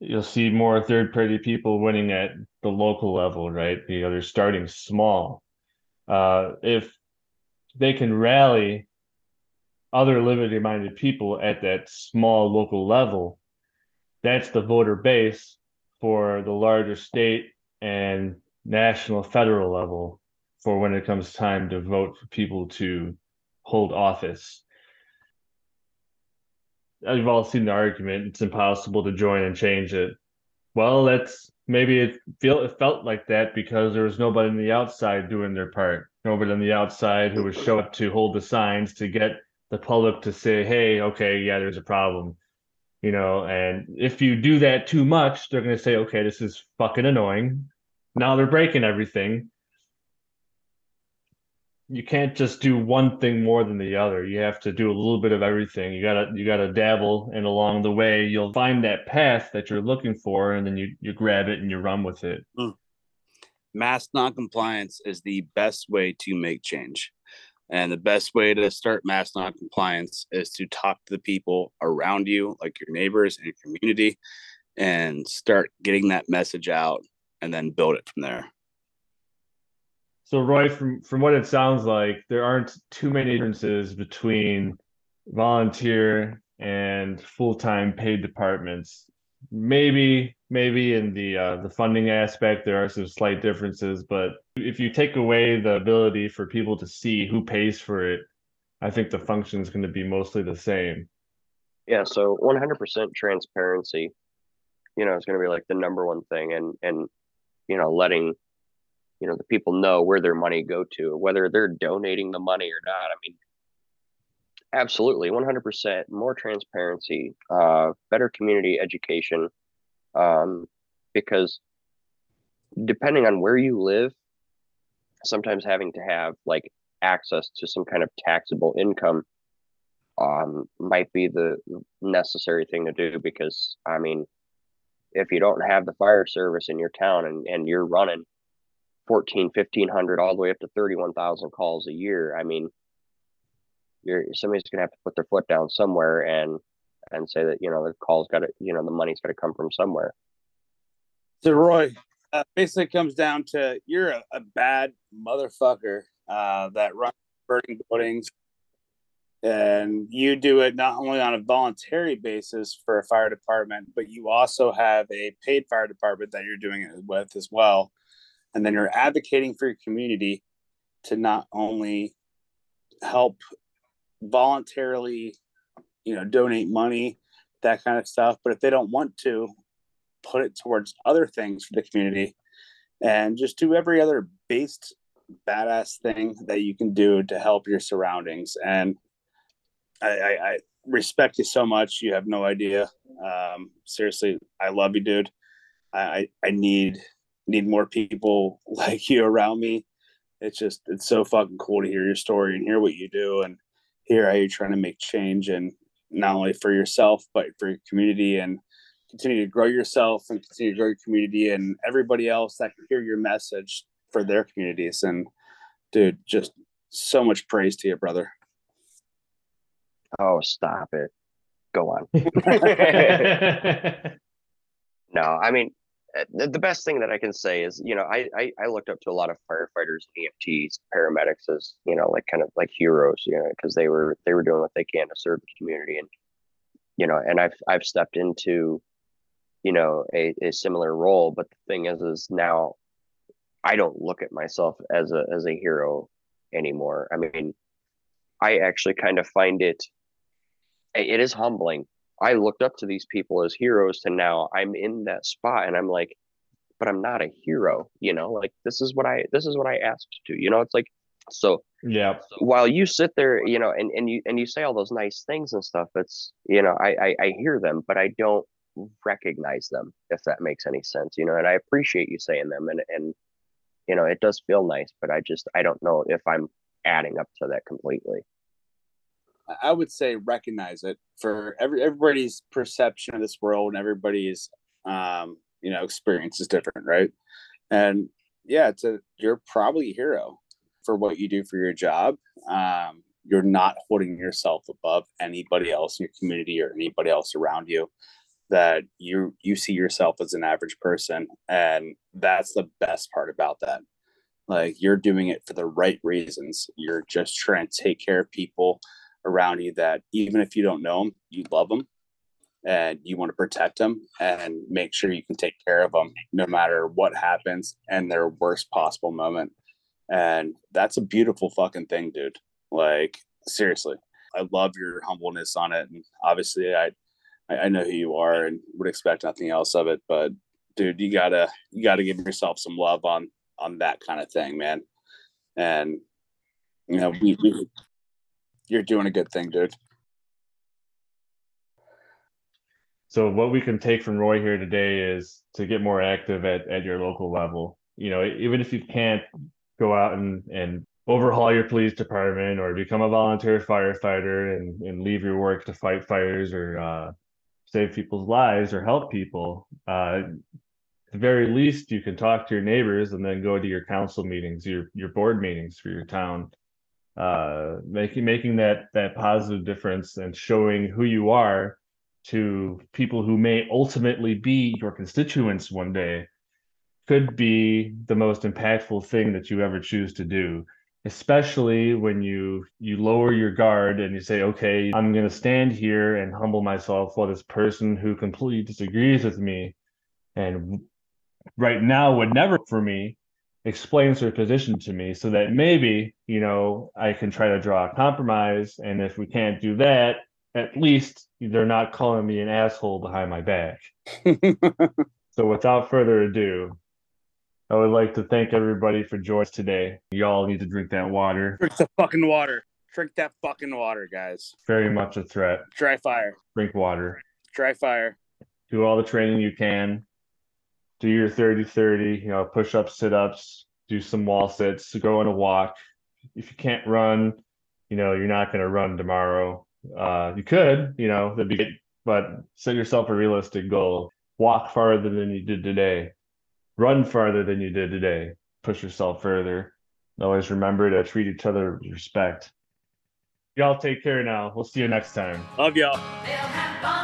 You'll see more third-party people winning at the local level, right? You know, they're starting small. Uh, if they can rally other liberty-minded people at that small local level, that's the voter base for the larger state and national federal level for when it comes time to vote for people to hold office. You've all seen the argument, it's impossible to join and change it. Well, that's maybe it, feel, it felt like that because there was nobody on the outside doing their part. Nobody on the outside who would show up to hold the signs to get the public to say, hey, okay, yeah, there's a problem. You know, and if you do that too much, they're going to say, okay, this is fucking annoying. Now they're breaking everything. You can't just do one thing more than the other. You have to do a little bit of everything. You gotta, you gotta dabble, and along the way, you'll find that path that you're looking for, and then you, you grab it and you run with it. Mm. Mass noncompliance is the best way to make change, and the best way to start mass noncompliance is to talk to the people around you, like your neighbors and your community, and start getting that message out, and then build it from there. So, Roy, from, from what it sounds like, there aren't too many differences between volunteer and full-time paid departments. Maybe, maybe in the uh, the funding aspect, there are some slight differences. But if you take away the ability for people to see who pays for it, I think the function is going to be mostly the same. Yeah. So, one hundred percent transparency, you know, is going to be like the number one thing, and and you know, letting. You know, the people know where their money go to, whether they're donating the money or not. I mean, absolutely, one hundred percent more transparency, uh, better community education, um, because depending on where you live, sometimes having to have like access to some kind of taxable income um, might be the necessary thing to do. Because, I mean, if you don't have the fire service in your town and, and you're running fourteen, fifteen hundred all the way up to thirty-one thousand calls a year. I mean, you're somebody's going to have to put their foot down somewhere and and say that, you know, the call's got to, you know, the money's got to come from somewhere. So, Roy, uh, basically comes down to you're a, a bad motherfucker uh, that runs burning buildings, and you do it not only on a voluntary basis for a fire department, but you also have a paid fire department that you're doing it with as well. And then you're advocating for your community to not only help voluntarily, you know, donate money, that kind of stuff, but if they don't want to, put it towards other things for the community, and just do every other based badass thing that you can do to help your surroundings. And I, I, I respect you so much. You have no idea. Um, seriously, I love you, dude. I, I, I need... need more people like you around me. It's just, it's so fucking cool to hear your story and hear what you do and hear how you're trying to make change, and not only for yourself, but for your community, and continue to grow yourself and continue to grow your community and everybody else that can hear your message for their communities. And dude, just so much praise to you, brother. Oh, stop it. Go on. No, I mean, the best thing that I can say is, you know, I, I, I looked up to a lot of firefighters, E M Ts, paramedics as, you know, like kind of like heroes, you know, because they were they were doing what they can to serve the community. And you know, and I've, I've stepped into, you know, a, a similar role, but the thing is, is now I don't look at myself as a, as a hero anymore. I mean, I actually kind of find it, it is humbling. I looked up to these people as heroes to now I'm in that spot and I'm like, but I'm not a hero, you know, like this is what I, this is what I asked to, you know, it's like, so yeah, so while you sit there, you know, and, and you, and you say all those nice things and stuff, it's, you know, I, I, I hear them, but I don't recognize them, if that makes any sense, you know, and I appreciate you saying them and, and, you know, it does feel nice, but I just, I don't know if I'm adding up to that completely. I would say recognize it for every, everybody's perception of this world and everybody's, um, you know, experience is different. Right. And yeah, it's a, you're probably a hero for what you do for your job. Um, you're not holding yourself above anybody else in your community or anybody else around you, that you, you see yourself as an average person. And that's the best part about that. Like, you're doing it for the right reasons. You're just trying to take care of people around you that even if you don't know them, you love them and you want to protect them and make sure you can take care of them no matter what happens and their worst possible moment. And that's a beautiful fucking thing, dude. Like, seriously, I love your humbleness on it. And obviously I, I know who you are and would expect nothing else of it, but dude, you gotta, you gotta give yourself some love on, on that kind of thing, man. And you know, we, we you're doing a good thing, dude. So what we can take from Roy here today is to get more active at, at your local level. You know, even if you can't go out and, and overhaul your police department or become a volunteer firefighter and, and leave your work to fight fires or uh, save people's lives or help people, uh, at the very least, you can talk to your neighbors and then go to your council meetings, your, your board meetings for your town. Uh, making making that that positive difference and showing who you are to people who may ultimately be your constituents one day could be the most impactful thing that you ever choose to do, especially when you you lower your guard and you say, okay, I'm going to stand here and humble myself for this person who completely disagrees with me and right now would never for me explains their position to me so that maybe, you know, I can try to draw a compromise. And if we can't do that, at least they're not calling me an asshole behind my back. So without further ado, I would like to thank everybody for joining today. Y'all need to drink that water. Drink the fucking water. Drink that fucking water, guys. Very much a threat. Dry fire. Drink water. Dry fire. Do all the training you can. Do your thirty thirty, you know, push-ups, sit-ups, do some wall sits, go on a walk. If you can't run, you know, you're not going to run tomorrow. Uh, you could, you know, that'd be good, but set yourself a realistic goal. Walk farther than you did today. Run farther than you did today. Push yourself further. And always remember to treat each other with respect. Y'all take care now. We'll see you next time. Love y'all.